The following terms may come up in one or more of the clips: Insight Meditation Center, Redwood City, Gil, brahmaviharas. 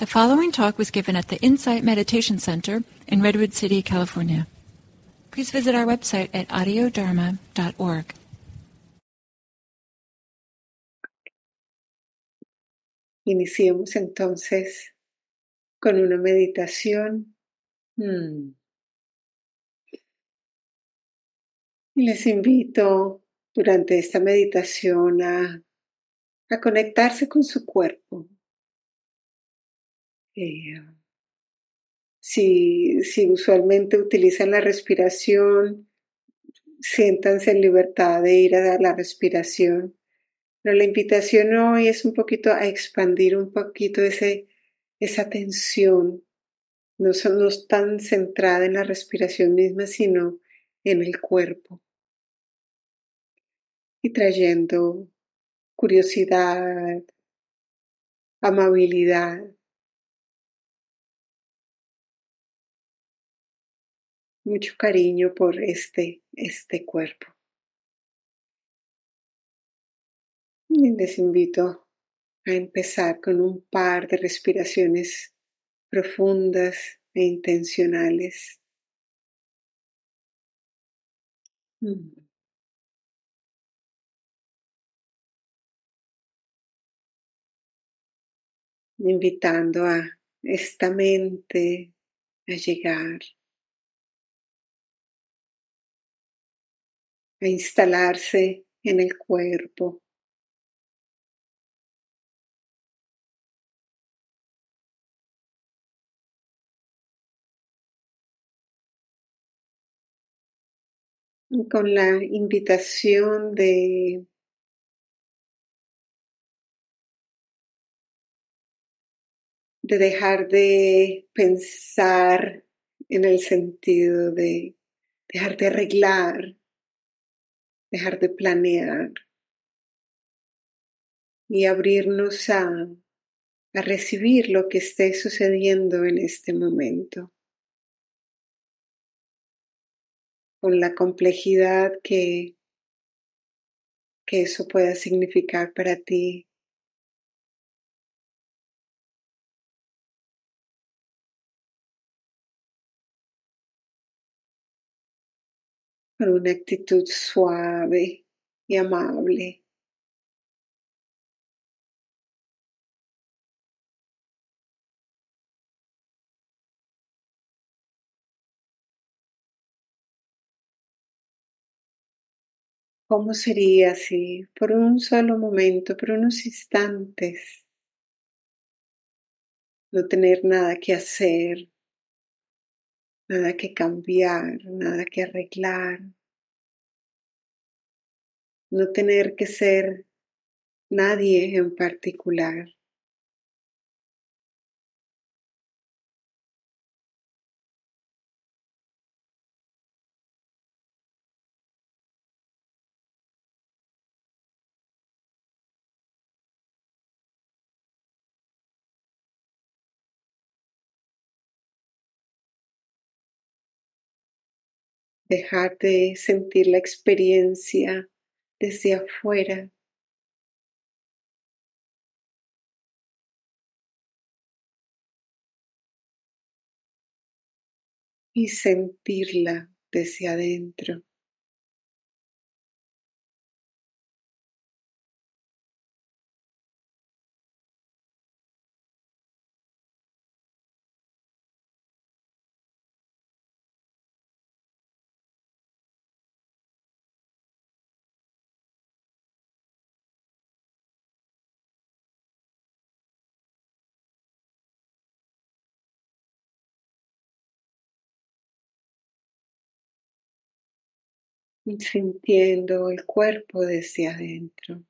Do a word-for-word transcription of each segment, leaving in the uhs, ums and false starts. The following talk was given at the Insight Meditation Center in Redwood City, California. Please visit our website at audio dharma dot org. Iniciemos entonces con una meditación. Hmm. Les invito durante esta meditación a, a conectarse con su cuerpo. Eh, si, si usualmente utilizan la respiración, siéntanse en libertad de ir a dar la respiración. Pero la invitación hoy es un poquito a expandir un poquito ese, esa tensión, no, son, no tan centrada en la respiración misma, sino en el cuerpo. Y trayendo curiosidad, amabilidad. Mucho cariño por este, este cuerpo. Y les invito a empezar con un par de respiraciones profundas e intencionales. Mm. Invitando a esta mente a llegar, a instalarse en el cuerpo. Y con la invitación de de dejar de pensar en el sentido de dejar de arreglar, dejar de planear y abrirnos a, a recibir lo que esté sucediendo en este momento, con la complejidad que, que eso pueda significar para ti. Con una actitud suave y amable. ¿Cómo sería si por un solo momento, por unos instantes, no tener nada que hacer? Nada que cambiar, nada que arreglar. No tener que ser nadie en particular. Dejar de sentir la experiencia desde afuera. Y sentirla desde adentro. Sintiendo el cuerpo desde adentro.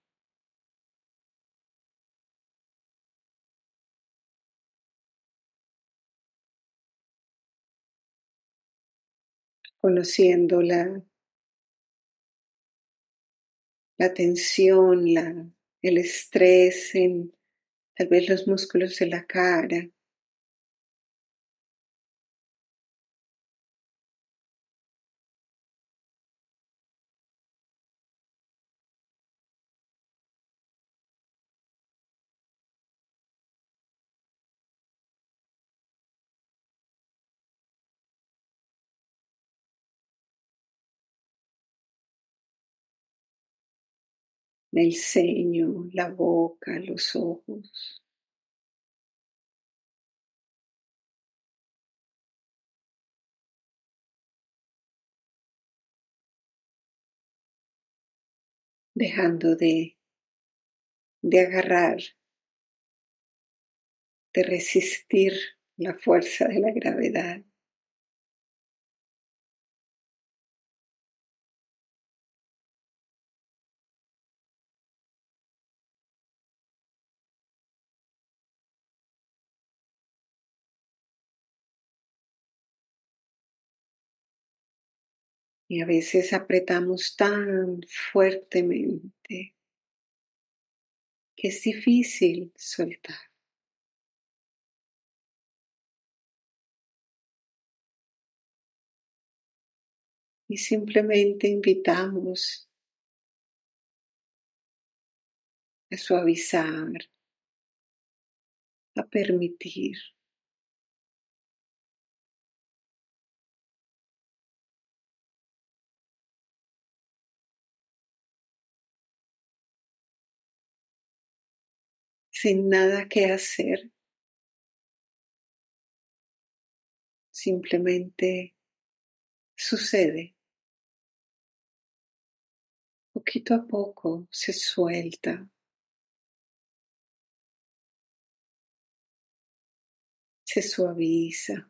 Conociendo la, la tensión, la, el estrés en tal vez los músculos de la cara. nel segno, la boca, los ojos. Dejando de, de agarrar, de resistir la fuerza de la gravedad. Y a veces apretamos tan fuertemente que es difícil soltar. Y simplemente invitamos a suavizar, a permitir. Sin nada que hacer, simplemente sucede. Poquito a poco se suelta, se suaviza.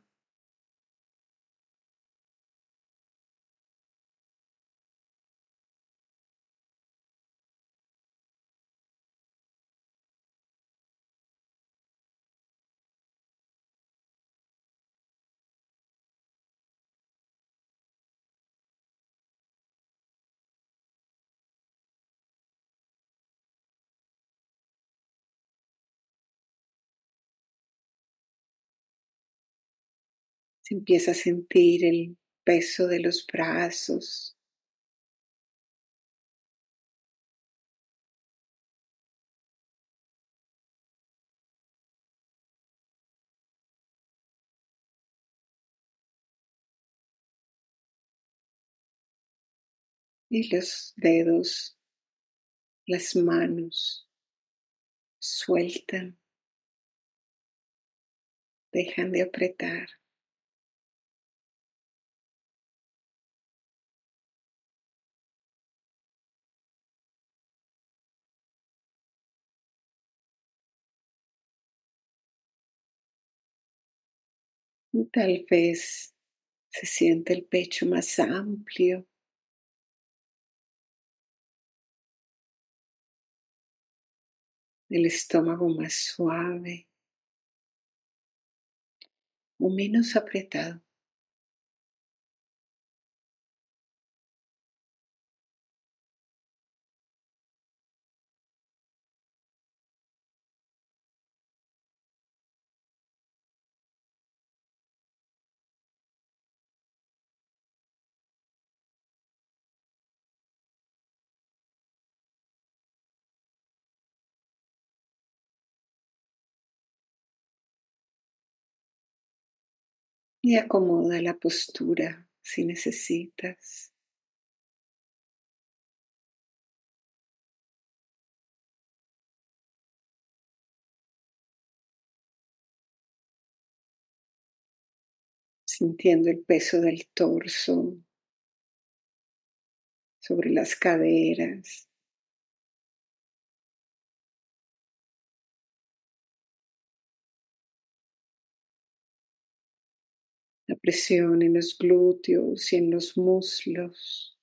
Empieza a sentir el peso de los brazos, y los dedos, las manos sueltan, dejan de apretar. Y tal vez se siente el pecho más amplio. El estómago más suave. O menos apretado. Y acomoda la postura si necesitas. Sintiendo el peso del torso sobre las caderas. La presión en los glúteos y en los muslos.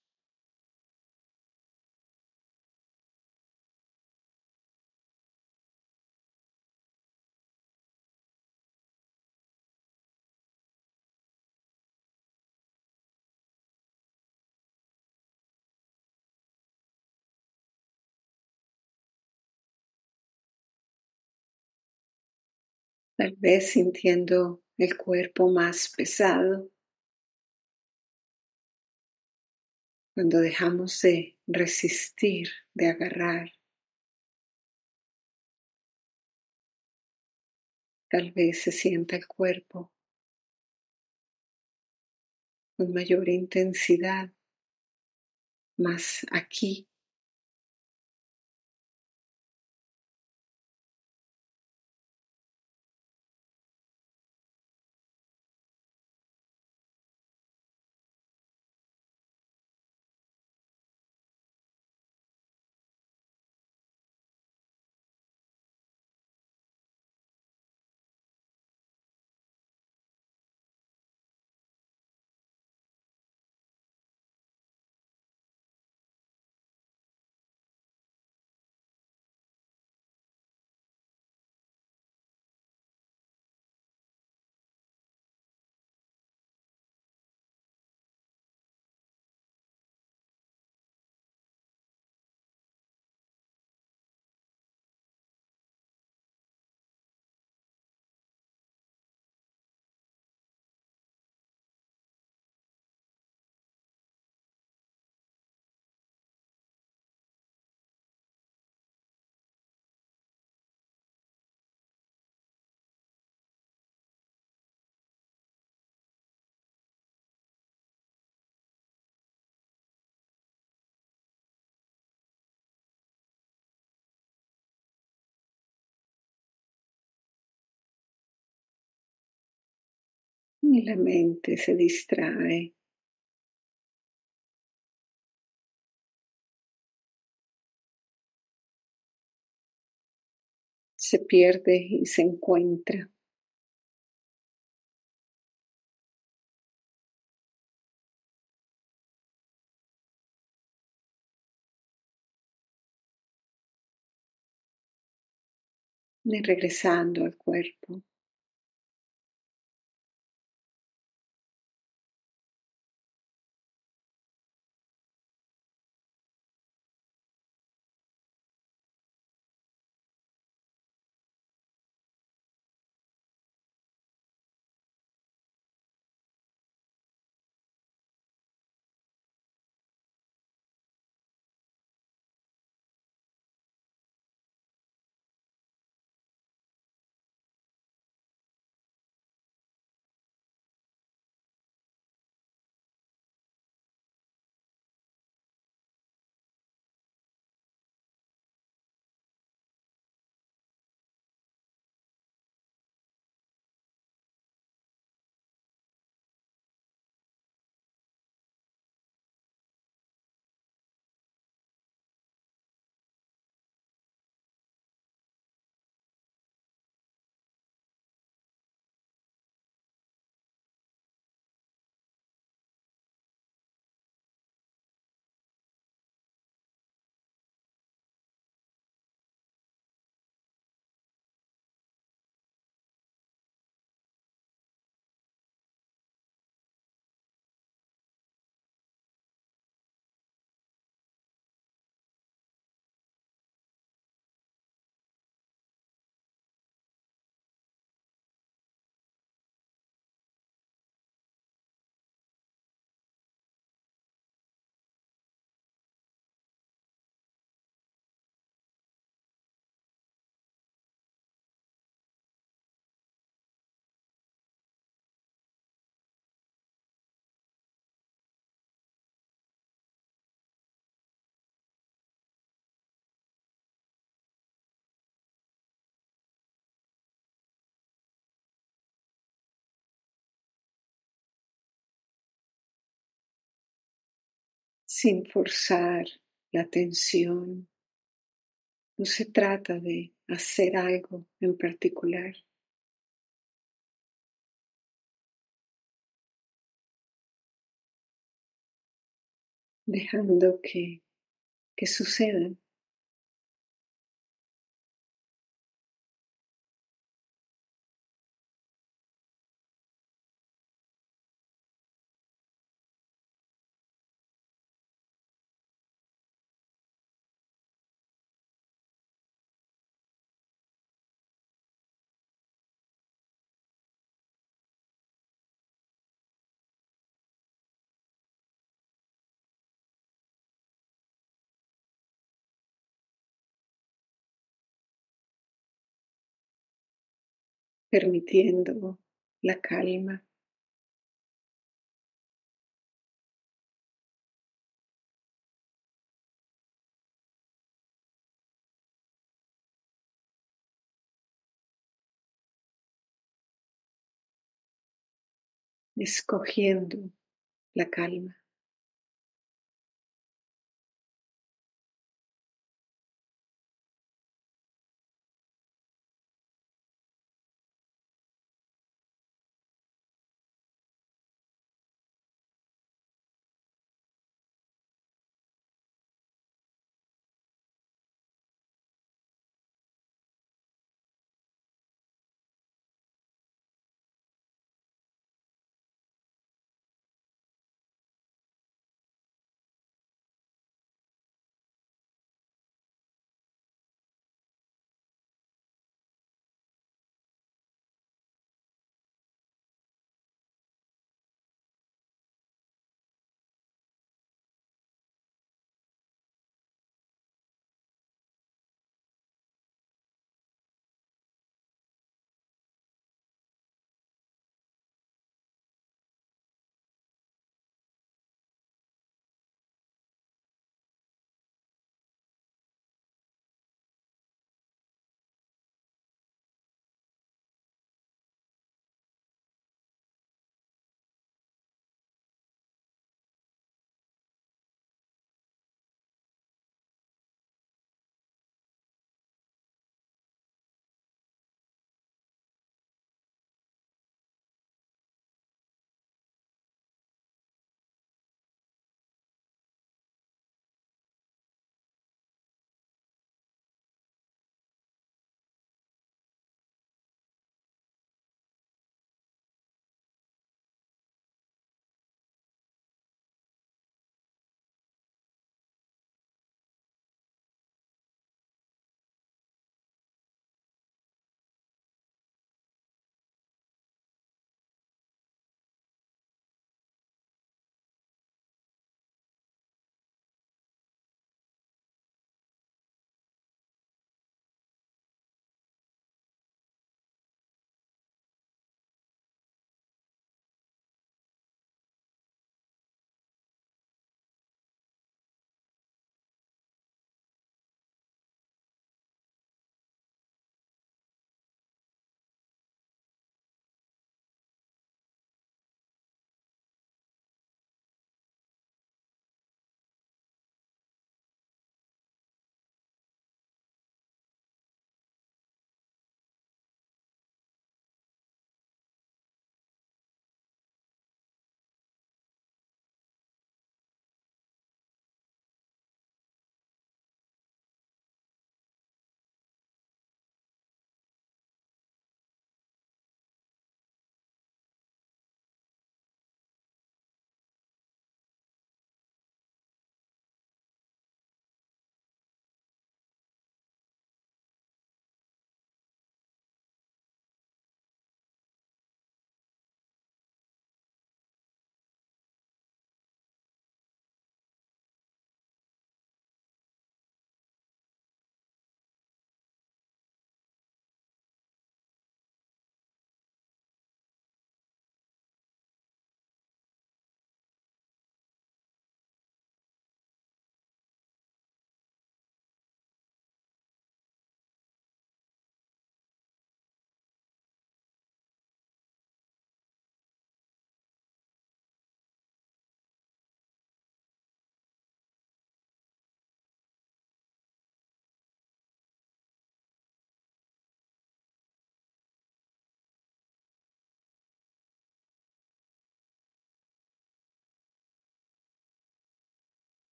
Tal vez sintiendo el cuerpo más pesado. Cuando dejamos de resistir, de agarrar. Tal vez se sienta el cuerpo con mayor intensidad, más aquí, e la mente si distrae. Se pierde y se encuentra. Y regresando al cuerpo. Sin forzar la atención. No se trata de hacer algo en particular. Dejando que, que sucedan. Permitiendo la calma. Escogiendo la calma.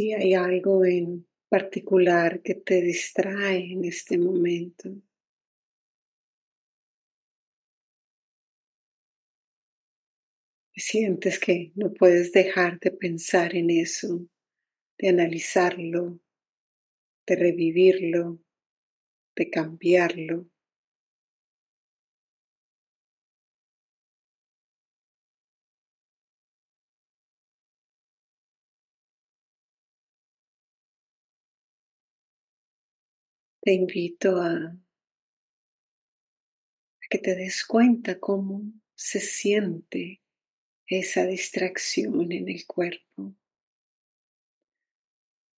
si hay algo en particular que te distrae en este momento. Sientes que no puedes dejar de pensar en eso, de analizarlo, de revivirlo, de cambiarlo. Te invito a, a que te des cuenta cómo se siente esa distracción en el cuerpo.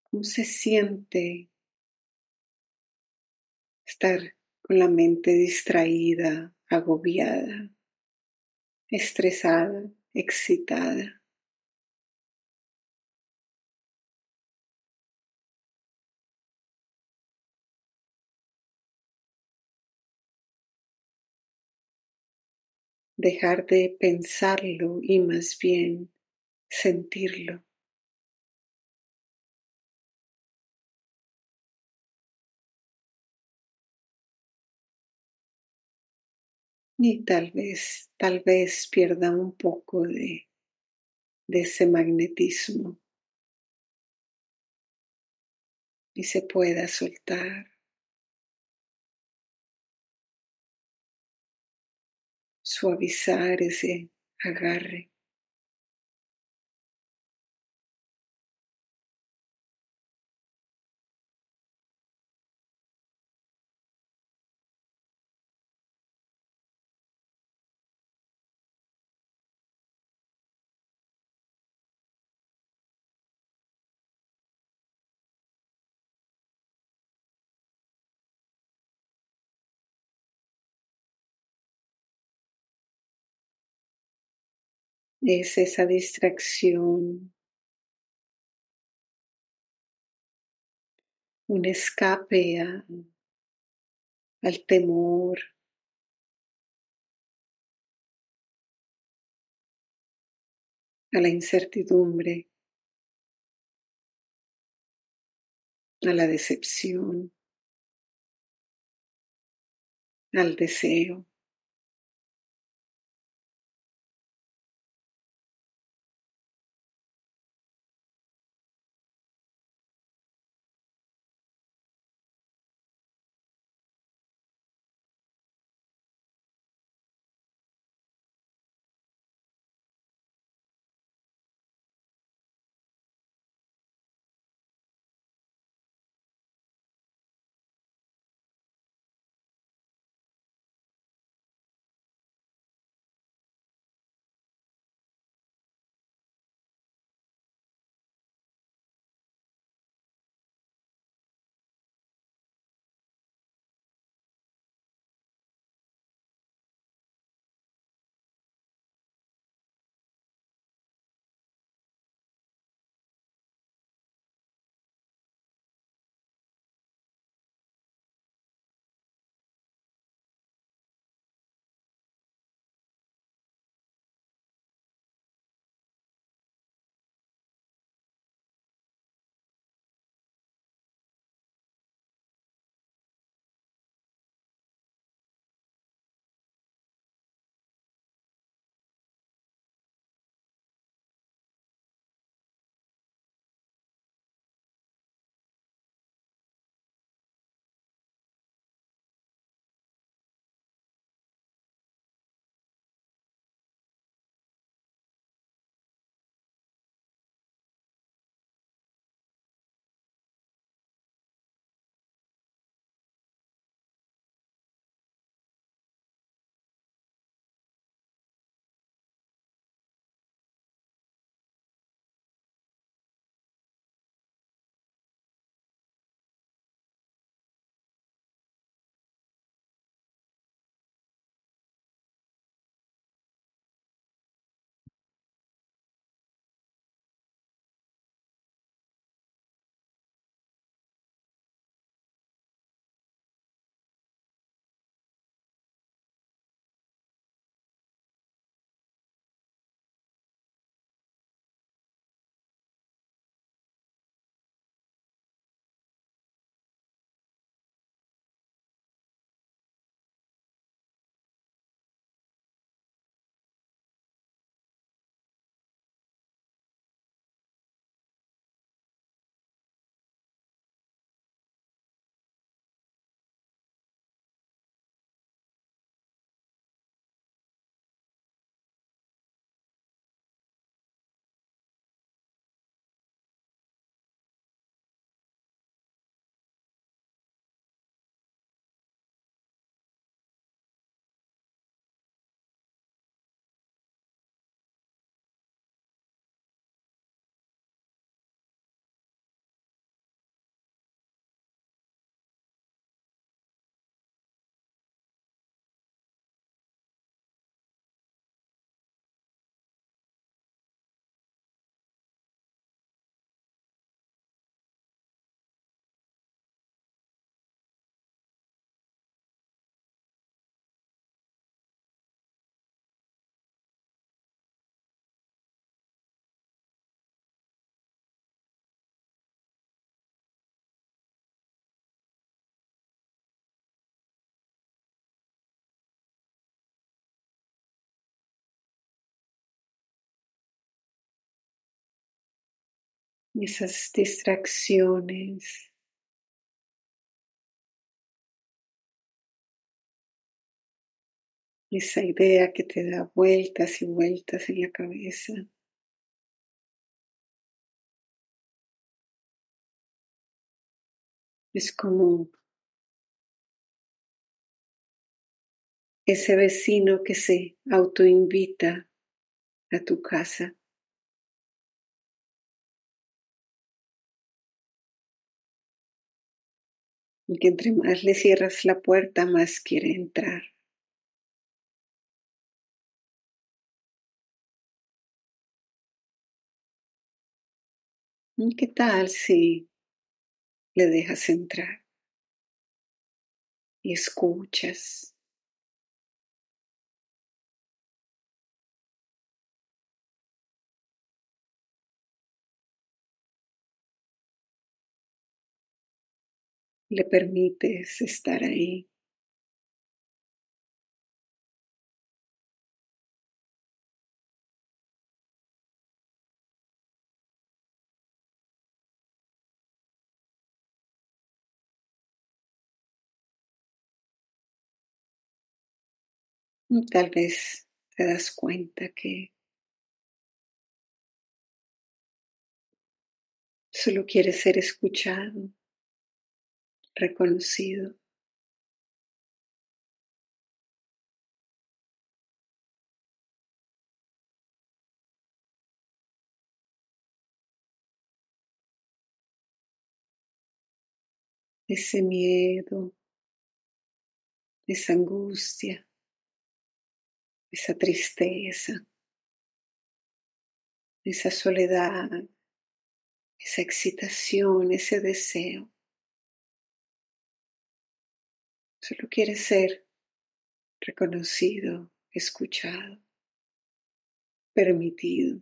¿Cómo se siente estar con la mente distraída, agobiada, estresada, excitada? Dejar de pensarlo y más bien sentirlo. Y tal vez, tal vez pierda un poco de, de ese magnetismo y se pueda soltar. Suavizar ese agarre. Es esa distracción, un escape a, al temor, a la incertidumbre, a la decepción, al deseo. esas distracciones. Esa idea que te da vueltas y vueltas en la cabeza. Es como ese vecino que se autoinvita a tu casa. Y que entre más le cierras la puerta, más quiere entrar. ¿Qué tal si le dejas entrar y escuchas? Le permites estar ahí. Tal vez te das cuenta que solo quieres ser escuchado, reconocido. Ese miedo, esa angustia, esa tristeza, esa soledad, esa excitación, ese deseo. Solo quieres ser reconocido, escuchado, permitido.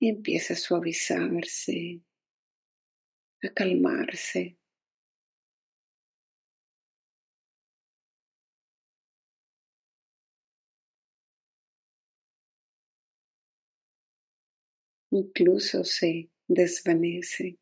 Y empieza a suavizarse, a calmarse. Incluso se desvanece.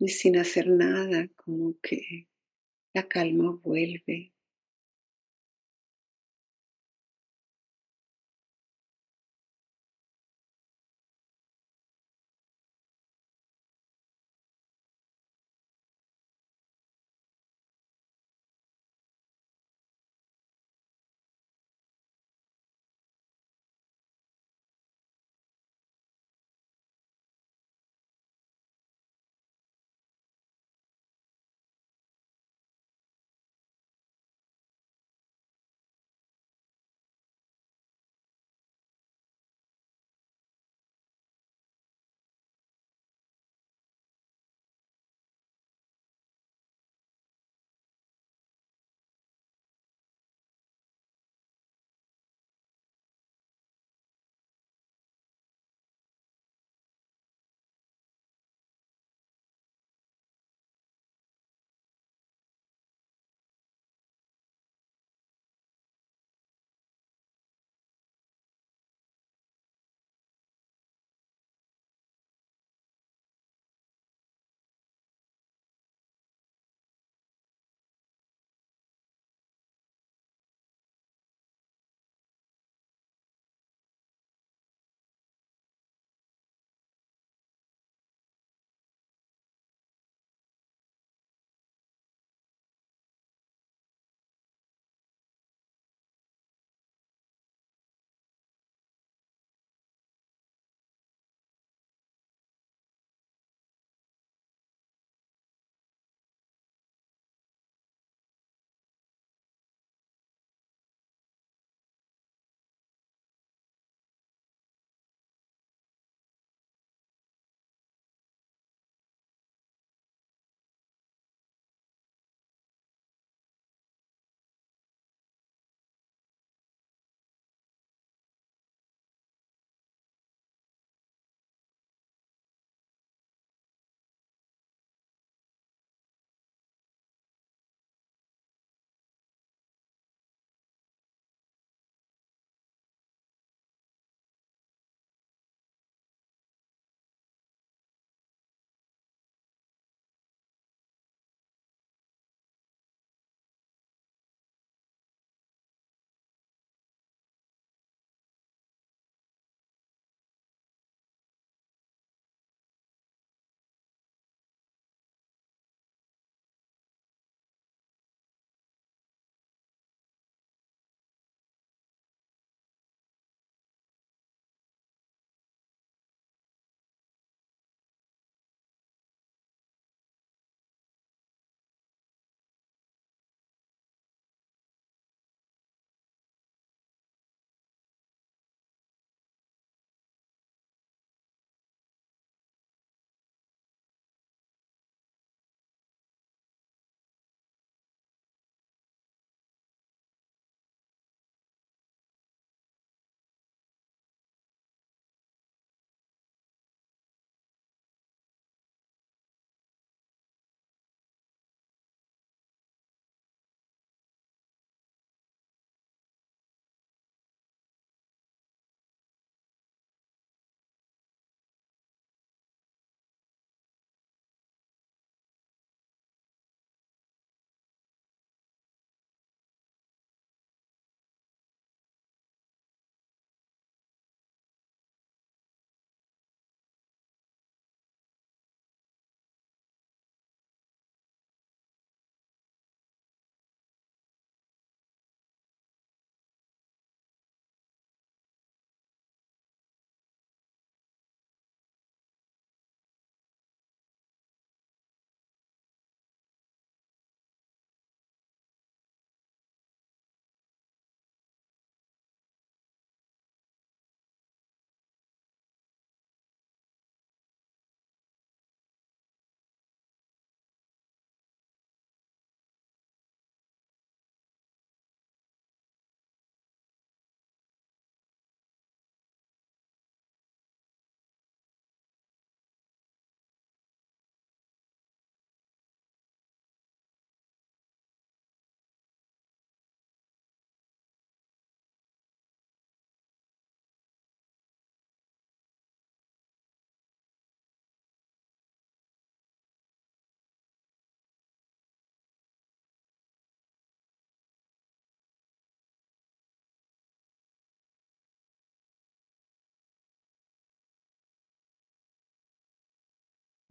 Y sin hacer nada, como que la calma vuelve.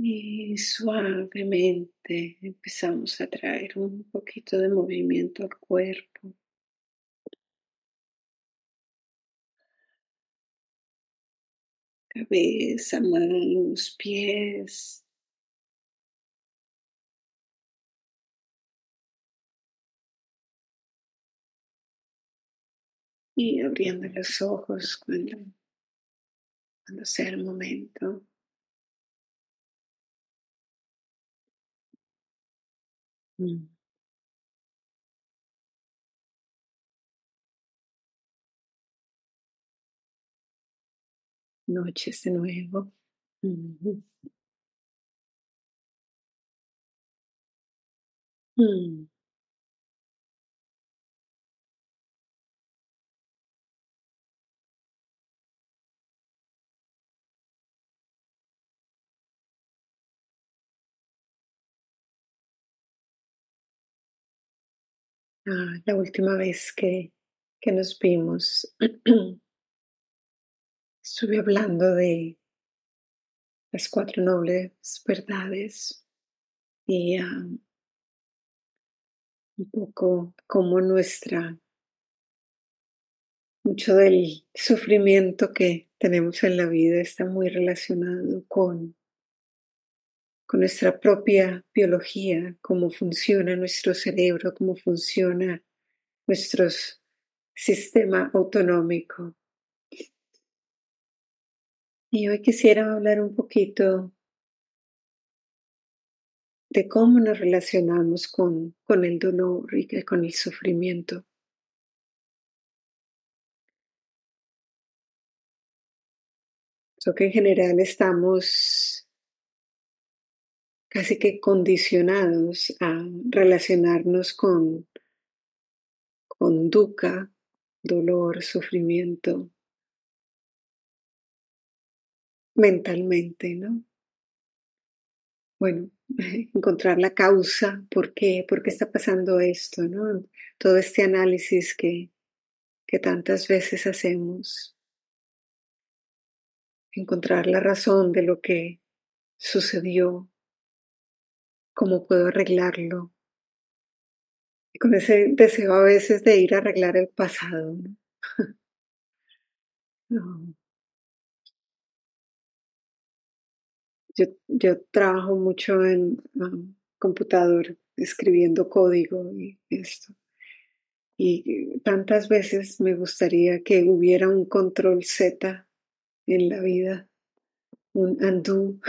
Y suavemente empezamos a traer un poquito de movimiento al cuerpo. Cabeza, manos, pies. Y abriendo los ojos cuando, cuando sea el momento. Mm. Noches de nuevo. Mm-hmm. Mm. Ah, la última vez que, que nos vimos estuve hablando de las cuatro nobles verdades y um, un poco como nuestra, mucho del sufrimiento que tenemos en la vida está muy relacionado con, con nuestra propia biología, cómo funciona nuestro cerebro, cómo funciona nuestro sistema autonómico. Y hoy quisiera hablar un poquito de cómo nos relacionamos con, con el dolor y con el sufrimiento. Creo que en general estamos casi que condicionados a relacionarnos con, con Dukha, dolor, sufrimiento, mentalmente, ¿no? Bueno, encontrar la causa, ¿por qué? ¿Por qué está pasando esto, no? Todo este análisis que, que tantas veces hacemos. Encontrar la razón de lo que sucedió. ¿Cómo puedo arreglarlo? Y con ese deseo a veces de ir a arreglar el pasado, ¿no? No. Yo, yo trabajo mucho en um, computador, escribiendo código y esto. Y tantas veces me gustaría que hubiera un control Z en la vida, un undo.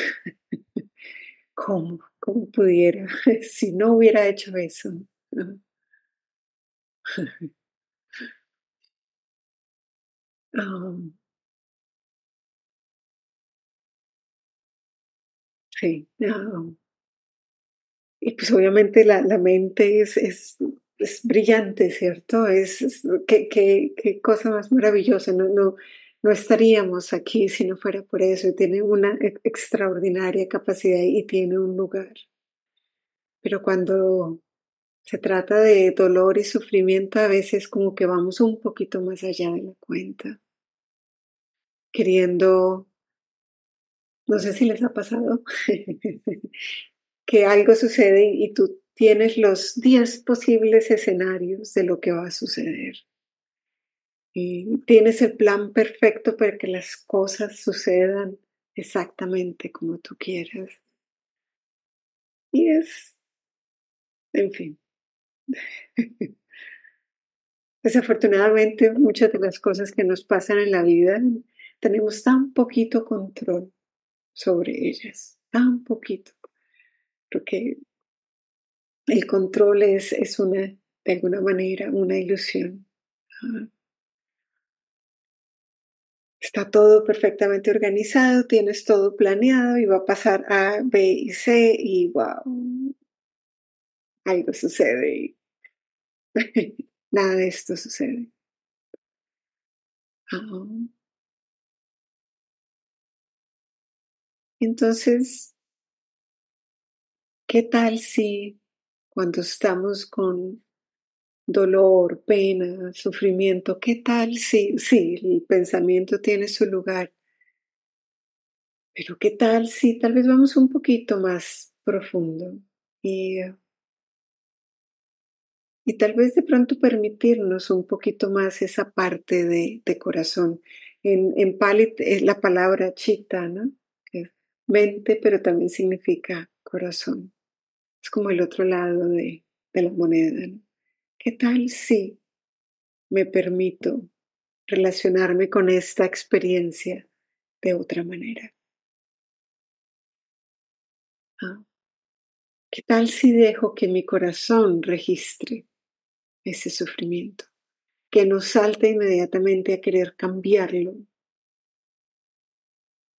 ¿Cómo? ¿Cómo pudiera? Si no hubiera hecho eso. ¿No? um, sí. Um, y pues obviamente la, la mente es, es, es brillante, ¿cierto? Es, es qué, qué, qué cosa más maravillosa. No, no, no estaríamos aquí si no fuera por eso. Tiene una extraordinaria capacidad y tiene un lugar. Pero cuando se trata de dolor y sufrimiento, a veces como que vamos un poquito más allá de la cuenta. Queriendo, no sé si les ha pasado, que algo sucede y tú tienes los diez posibles escenarios de lo que va a suceder. Y tienes el plan perfecto para que las cosas sucedan exactamente como tú quieras. Y es, en fin. Desafortunadamente, muchas de las cosas que nos pasan en la vida, tenemos tan poquito control sobre ellas, tan poquito. Porque el control es, es una, de alguna manera, una ilusión. Está todo perfectamente organizado, tienes todo planeado y va a pasar A, B y C y wow, algo sucede y nada de esto sucede. Oh. Entonces, ¿qué tal si cuando estamos con dolor, pena, sufrimiento, ¿qué tal si, si el pensamiento tiene su lugar? Pero qué tal si tal vez vamos un poquito más profundo y, y tal vez de pronto permitirnos un poquito más esa parte de, de corazón. En, en Pali es la palabra chitta, ¿no? Que es mente, pero también significa corazón. Es como el otro lado de, de la moneda, ¿no? ¿Qué tal si me permito relacionarme con esta experiencia de otra manera? Ah, ¿qué tal si dejo que mi corazón registre ese sufrimiento? Que no salte inmediatamente a querer cambiarlo.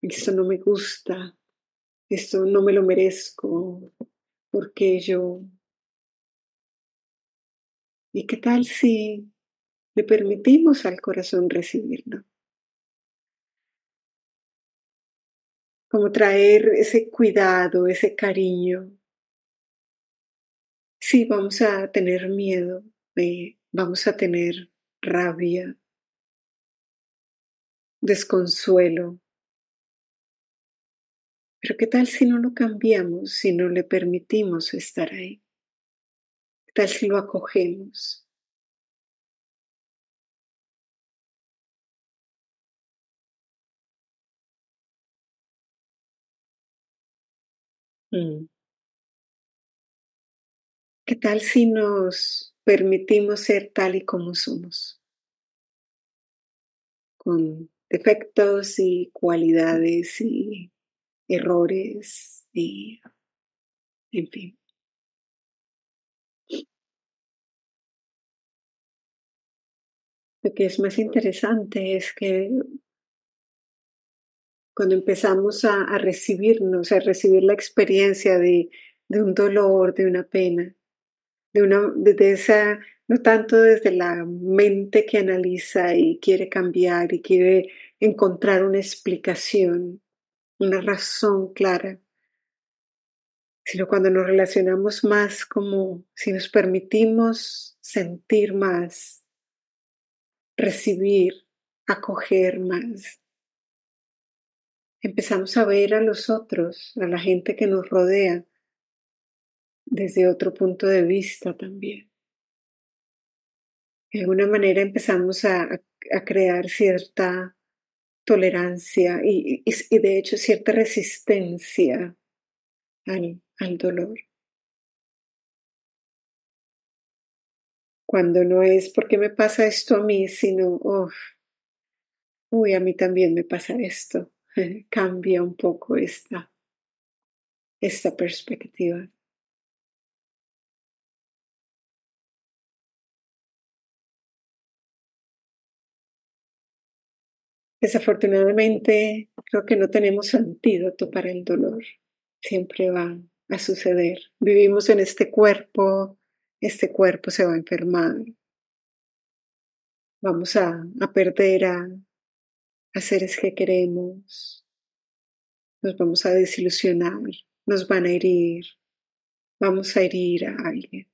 Esto no me gusta, esto no me lo merezco, porque yo... ¿Y qué tal si le permitimos al corazón recibirlo? Como traer ese cuidado, ese cariño. Sí, vamos a tener miedo, eh, vamos a tener rabia, desconsuelo. Pero ¿qué tal si no lo cambiamos, si no le permitimos estar ahí? ¿Qué tal si lo acogemos? ¿Qué tal si nos permitimos ser tal y como somos? Con defectos y cualidades y errores y, en fin. Lo que es más interesante es que cuando empezamos a, a recibirnos, a recibir la experiencia de, de un dolor, de una pena, de una, de esa, no tanto desde la mente que analiza y quiere cambiar y quiere encontrar una explicación, una razón clara, sino cuando nos relacionamos más como si nos permitimos sentir más, recibir, acoger más. Empezamos a ver a los otros, a la gente que nos rodea, desde otro punto de vista también. De alguna manera empezamos a, a crear cierta tolerancia y, y, y de hecho cierta resistencia al, al dolor. Cuando no es ¿por qué me pasa esto a mí?, sino oh, uy, a mí también me pasa esto. Cambia un poco esta, esta perspectiva. Desafortunadamente, creo que no tenemos antídoto para el dolor. Siempre va a suceder. Vivimos en este cuerpo, este cuerpo se va a enfermar. Vamos a, a perder a... a seres que queremos, nos vamos a desilusionar, nos van a herir, vamos a herir a alguien.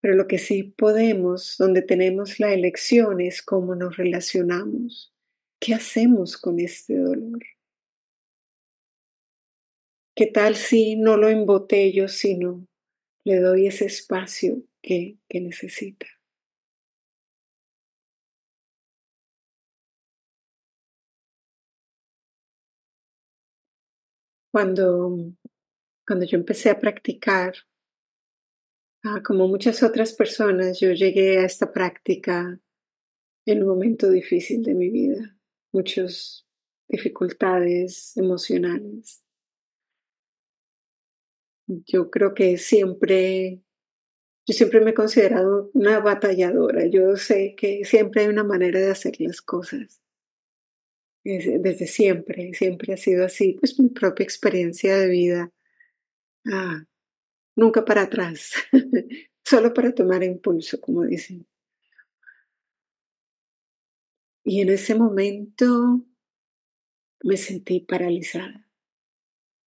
Pero lo que sí podemos, donde tenemos la elección, es cómo nos relacionamos. ¿Qué hacemos con este dolor? ¿Qué tal si no lo embotello, sino le doy ese espacio Que, que necesita? Cuando, cuando yo empecé a practicar, ah, como muchas otras personas, yo llegué a esta práctica en un momento difícil de mi vida, muchas dificultades emocionales. Yo creo que siempre... Yo siempre me he considerado una batalladora. Yo sé que siempre hay una manera de hacer las cosas. Desde siempre, siempre ha sido así. Pues mi propia experiencia de vida. Ah, nunca para atrás. Solo para tomar impulso, como dicen. Y en ese momento me sentí paralizada.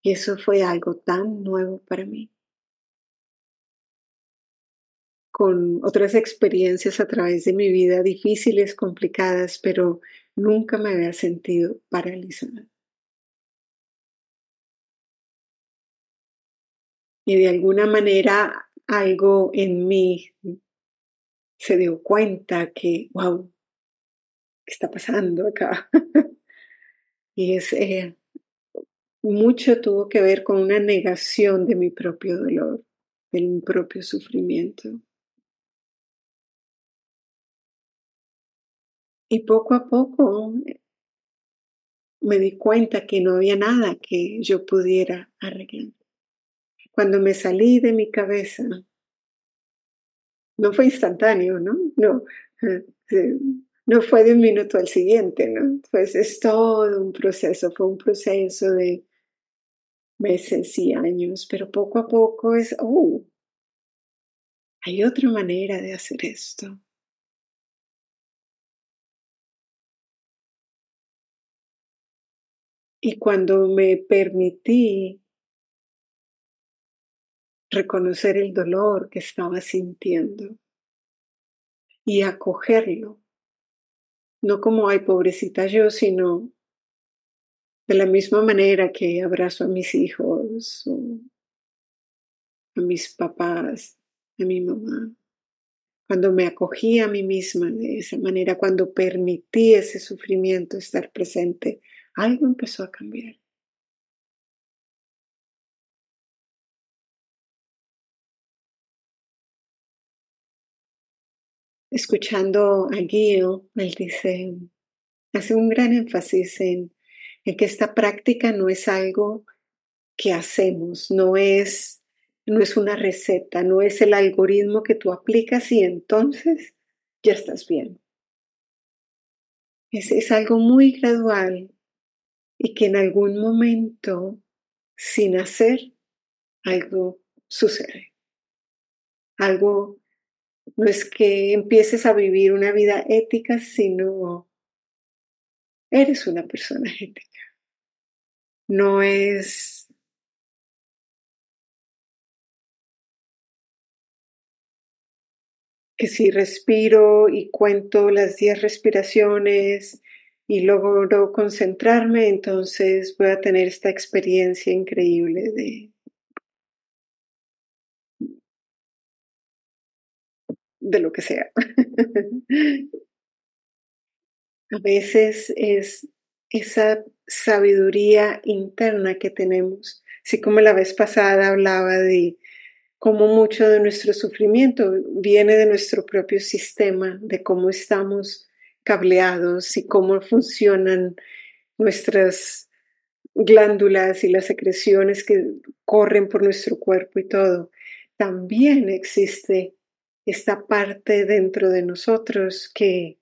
Y eso fue algo tan nuevo para mí. con otras experiencias a través de mi vida, difíciles, complicadas, pero nunca me había sentido paralizada. Y de alguna manera algo en mí se dio cuenta que, wow, ¿qué está pasando acá? Y es, eh, mucho tuvo que ver con una negación de mi propio dolor, de mi propio sufrimiento. Y poco a poco me di cuenta que no había nada que yo pudiera arreglar. Cuando me salí de mi cabeza, no fue instantáneo, ¿no? No, no fue de un minuto al siguiente, ¿no? Pues es todo un proceso, fue un proceso de meses y años, pero poco a poco es, oh, hay otra manera de hacer esto. Y cuando me permití reconocer el dolor que estaba sintiendo y acogerlo, no como ay pobrecita yo, sino de la misma manera que abrazo a mis hijos, o a mis papás, a mi mamá. Cuando me acogí a mí misma de esa manera, cuando permití ese sufrimiento estar presente, algo empezó a cambiar. Escuchando a Gil, él dice, hace un gran énfasis en, en que esta práctica no es algo que hacemos, no es, no es una receta, no es el algoritmo que tú aplicas y entonces ya estás bien. Es, es algo muy gradual. Y que en algún momento, sin hacer, algo sucede. Algo, no es que empieces a vivir una vida ética, sino eres una persona ética. No es que si respiro y cuento las diez respiraciones, y logro concentrarme, entonces voy a tener esta experiencia increíble de, de lo que sea. A veces es esa sabiduría interna que tenemos. Así como la vez pasada hablaba de cómo mucho de nuestro sufrimiento viene de nuestro propio sistema, de cómo estamos cableados y cómo funcionan nuestras glándulas y las secreciones que corren por nuestro cuerpo y todo. También existe esta parte dentro de nosotros que,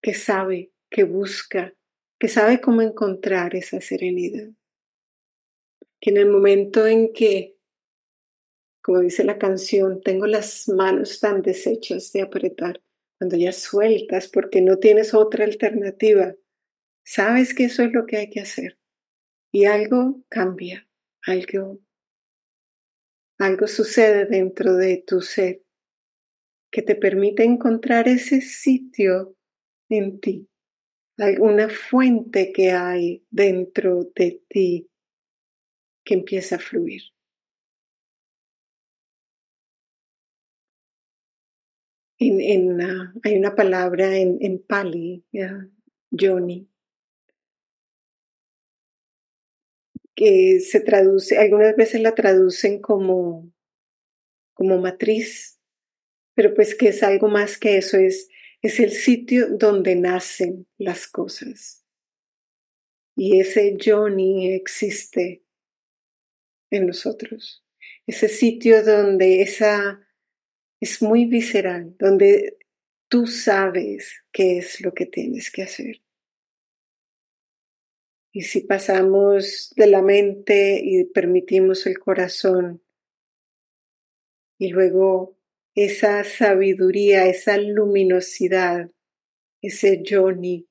que sabe, que busca, que sabe cómo encontrar esa serenidad. Que en el momento en que, como dice la canción, tengo las manos tan deshechas de apretar, cuando ya sueltas porque no tienes otra alternativa, sabes que eso es lo que hay que hacer. Y algo cambia, algo, algo sucede dentro de tu ser que te permite encontrar ese sitio en ti, alguna fuente que hay dentro de ti que empieza a fluir. En, en, uh, hay una palabra en, en Pali, yeah, Yoni, que se traduce, algunas veces la traducen como, como matriz, pero pues que es algo más que eso, es, es el sitio donde nacen las cosas. Y ese Yoni existe en nosotros, ese sitio donde esa... Es muy visceral, donde tú sabes qué es lo que tienes que hacer. Y si pasamos de la mente y permitimos el corazón, y luego esa sabiduría, esa luminosidad, ese Yoni,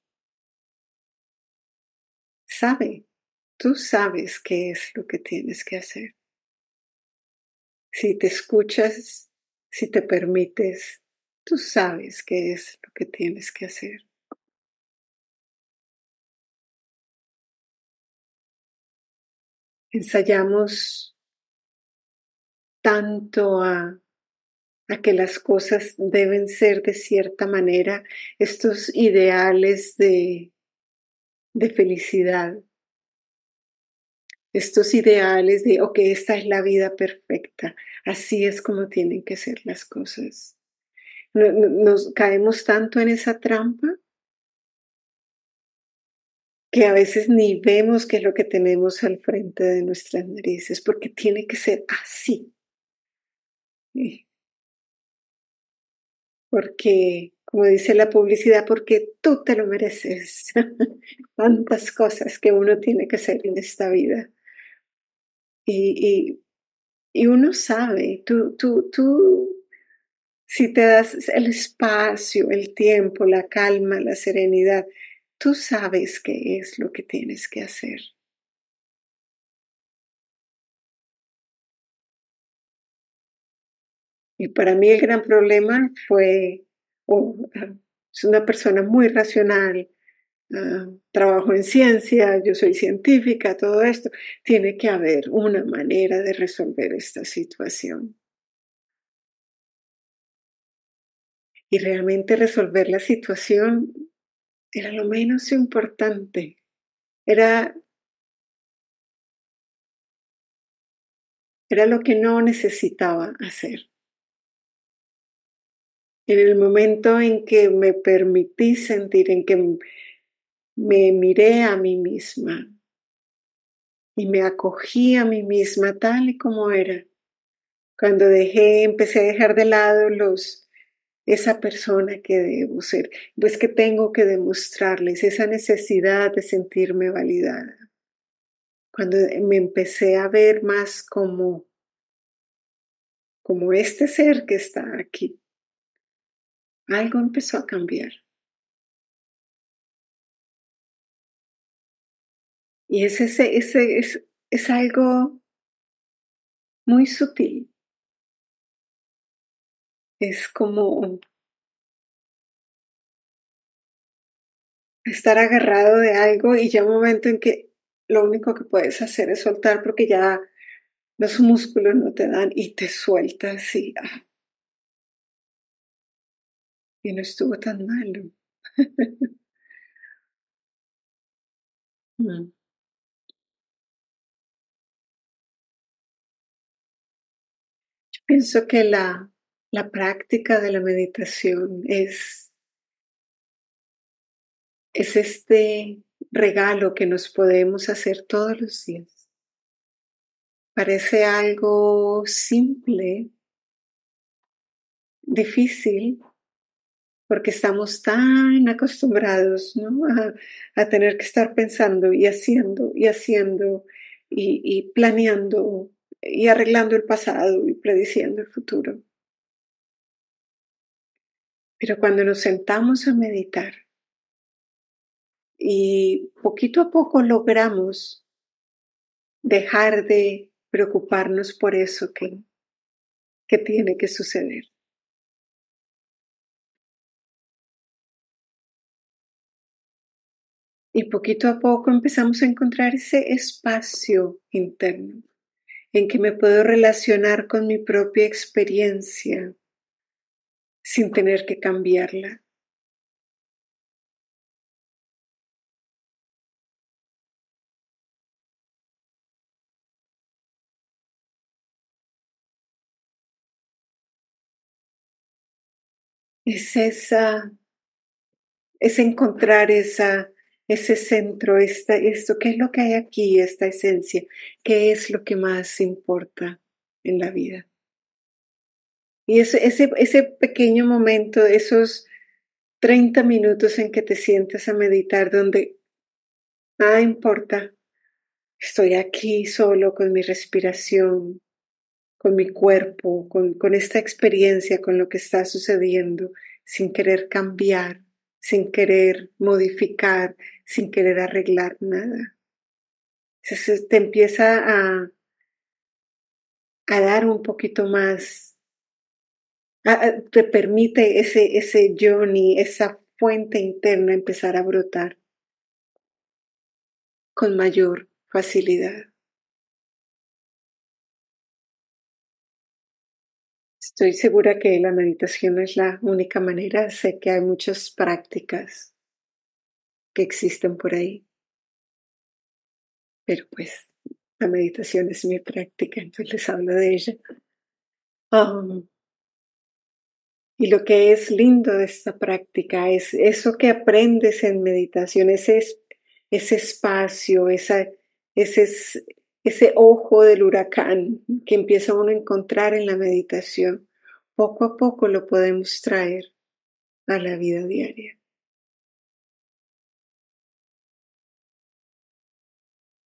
sabe, tú sabes qué es lo que tienes que hacer. Si te escuchas, si te permites, tú sabes qué es lo que tienes que hacer. Ensayamos tanto a, a que las cosas deben ser de cierta manera, estos ideales de, de felicidad, estos ideales de, ok, esta es la vida perfecta, así es como tienen que ser las cosas. Nos caemos tanto en esa trampa que a veces ni vemos qué es lo que tenemos al frente de nuestras narices, porque tiene que ser así. Porque, como dice la publicidad, porque tú te lo mereces. Tantas cosas que uno tiene que hacer en esta vida. Y, y, y uno sabe, tú, tú, tú, si te das el espacio, el tiempo, la calma, la serenidad, tú sabes qué es lo que tienes que hacer. Y para mí el gran problema fue, oh, es una persona muy racional, uh, trabajo en ciencia, yo soy científica, todo esto. Tiene que haber una manera de resolver esta situación. Y realmente resolver la situación era lo menos importante. Era, era lo que no necesitaba hacer. En el momento en que me permití sentir, en que me miré a mí misma y me acogí a mí misma tal y como era, cuando dejé, empecé a dejar de lado los... esa persona que debo ser, pues que tengo que demostrarles, esa necesidad de sentirme validada. Cuando me empecé a ver más como, como este ser que está aquí, algo empezó a cambiar. Y es, ese, ese, es, es algo muy sutil. Es como estar agarrado de algo y ya un momento en que lo único que puedes hacer es soltar porque ya los músculos no te dan y te sueltas y, ah, y no estuvo tan malo. mm. Yo pienso que la La práctica de la meditación es, es este regalo que nos podemos hacer todos los días. Parece algo simple, difícil, porque estamos tan acostumbrados, ¿no? a, a tener que estar pensando y haciendo y haciendo y, y planeando y arreglando el pasado y prediciendo el futuro. Pero cuando nos sentamos a meditar y poquito a poco logramos dejar de preocuparnos por eso que, que tiene que suceder. Y poquito a poco empezamos a encontrar ese espacio interno en que me puedo relacionar con mi propia experiencia sin tener que cambiarla. Es esa, es encontrar esa, ese centro, esta, esto, ¿qué es lo que hay aquí, esta esencia? ¿Qué es lo que más importa en la vida? Y ese, ese, ese pequeño momento, esos treinta minutos en que te sientas a meditar, donde nada importa, estoy aquí solo con mi respiración, con mi cuerpo, con, con esta experiencia, con lo que está sucediendo, sin querer cambiar, sin querer modificar, sin querer arreglar nada. Entonces te empieza a, a dar un poquito más te permite ese, ese journey, esa fuente interna empezar a brotar con mayor facilidad. Estoy segura que la meditación no es la única manera. Sé que hay muchas prácticas que existen por ahí. Pero pues la meditación es mi práctica, entonces les hablo de ella. Um, y lo que es lindo de esta práctica es eso que aprendes en meditación, ese, ese espacio, esa, ese... Ese ojo del huracán que empieza uno a encontrar en la meditación, poco a poco lo podemos traer a la vida diaria.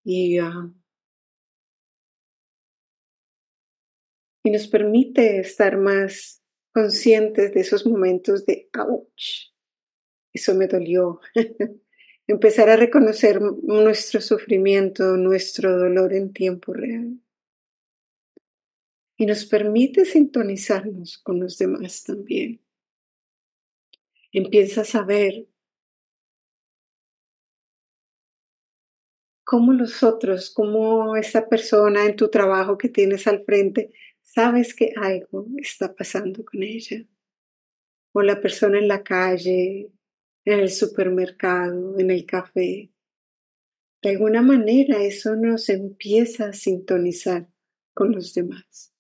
Y, uh, y nos permite estar más conscientes de esos momentos de ouch, eso me dolió. Empezar a reconocer nuestro sufrimiento, nuestro dolor en tiempo real. Y nos permite sintonizarnos con los demás también. Empiezas a ver cómo los otros, cómo esa persona en tu trabajo que tienes al frente, sabes que algo está pasando con ella. O la persona en la calle, en el supermercado, en el café. De alguna manera eso nos empieza a sintonizar con los demás.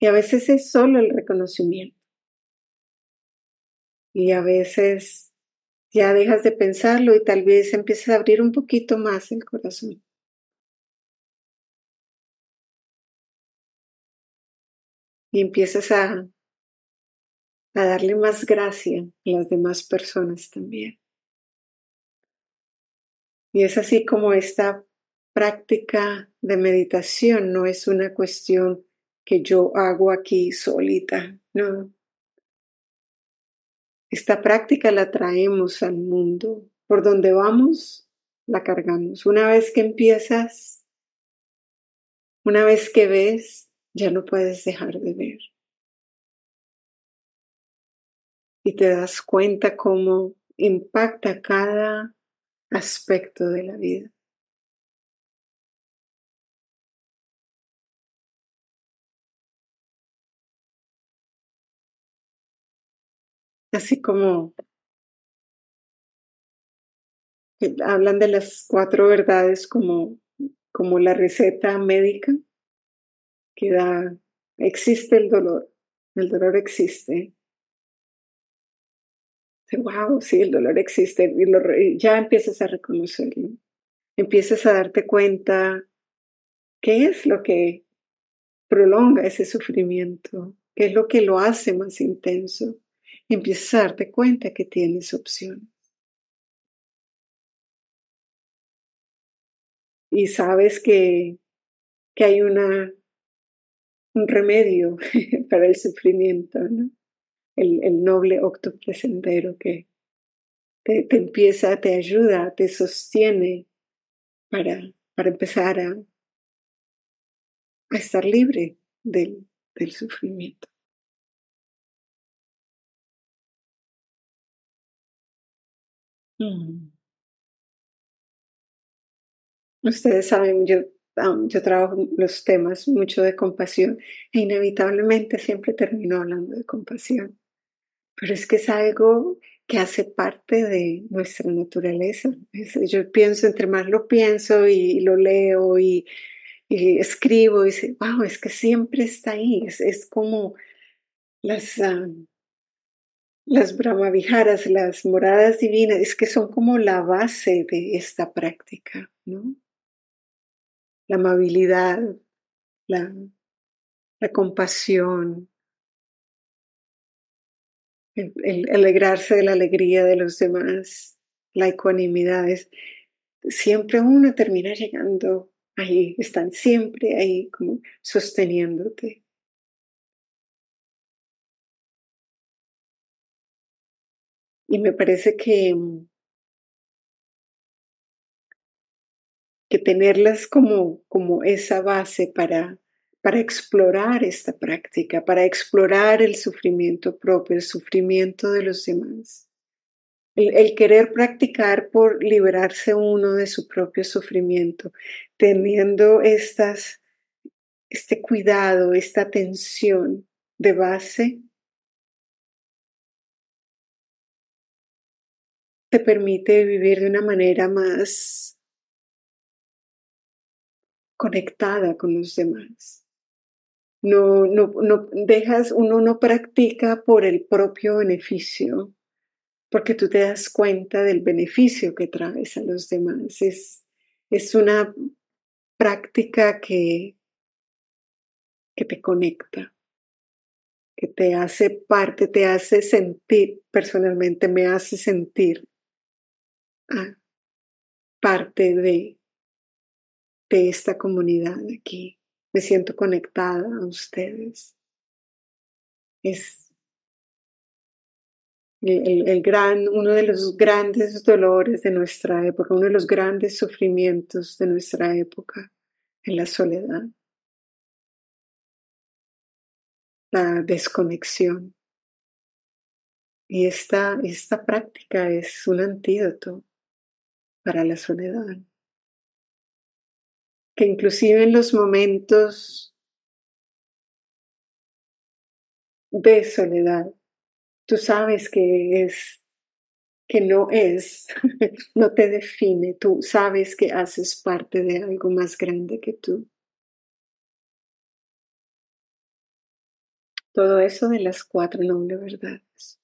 Y a veces es solo el reconocimiento. Y a veces ya dejas de pensarlo y tal vez empiezas a abrir un poquito más el corazón. Y empiezas a, a darle más gracia a las demás personas también. Y es así como esta práctica de meditación no es una cuestión que yo hago aquí solita, no. Esta práctica la traemos al mundo. Por donde vamos, la cargamos. Una vez que empiezas, una vez que ves, ya no puedes dejar de ver. Y te das cuenta cómo impacta cada aspecto de la vida. Así como hablan de las cuatro verdades como, como la receta médica. Queda, existe el dolor, el dolor existe. Wow, sí, el dolor existe. Y lo, ya empiezas a reconocerlo. Empiezas a darte cuenta qué es lo que prolonga ese sufrimiento, qué es lo que lo hace más intenso. Y empiezas a darte cuenta que tienes opciones. Y sabes que, que hay una... un remedio para el sufrimiento, ¿no? El, el noble octuple sendero que te, te empieza, te ayuda, te sostiene para, para empezar a, a estar libre del, del sufrimiento. Mm. Ustedes saben, yo Um, yo trabajo los temas mucho de compasión e inevitablemente siempre termino hablando de compasión. Pero es que es algo que hace parte de nuestra naturaleza. Es, yo pienso, entre más lo pienso y, y lo leo y, y escribo, y dice, wow, es que siempre está ahí. Es, es como las, um, las brahmaviharas, las moradas divinas, es que son como la base de esta práctica, ¿no? La amabilidad, la, la compasión, el, el alegrarse de la alegría de los demás, la ecuanimidad. Es, siempre uno termina llegando ahí, están siempre ahí como sosteniéndote. Y me parece que... que tenerlas como, como esa base para, para explorar esta práctica, para explorar el sufrimiento propio, el sufrimiento de los demás. El, el querer practicar por liberarse uno de su propio sufrimiento, teniendo estas, este cuidado, esta atención de base, te permite vivir de una manera más conectada con los demás. No, no, no dejas, uno no practica por el propio beneficio, porque tú te das cuenta del beneficio que traes a los demás. Es, es una práctica que, que te conecta, que te hace parte, te hace sentir, personalmente me hace sentir Ah, parte de, de esta comunidad aquí. Me siento conectada a ustedes. Es el, el, el gran, uno de los grandes dolores de nuestra época, uno de los grandes sufrimientos de nuestra época, en la soledad, la desconexión. Y esta, esta práctica es un antídoto para la soledad, que inclusive en los momentos de soledad, tú sabes que es, que no es, no te define, tú sabes que haces parte de algo más grande que tú. Todo eso de las cuatro nobles verdades.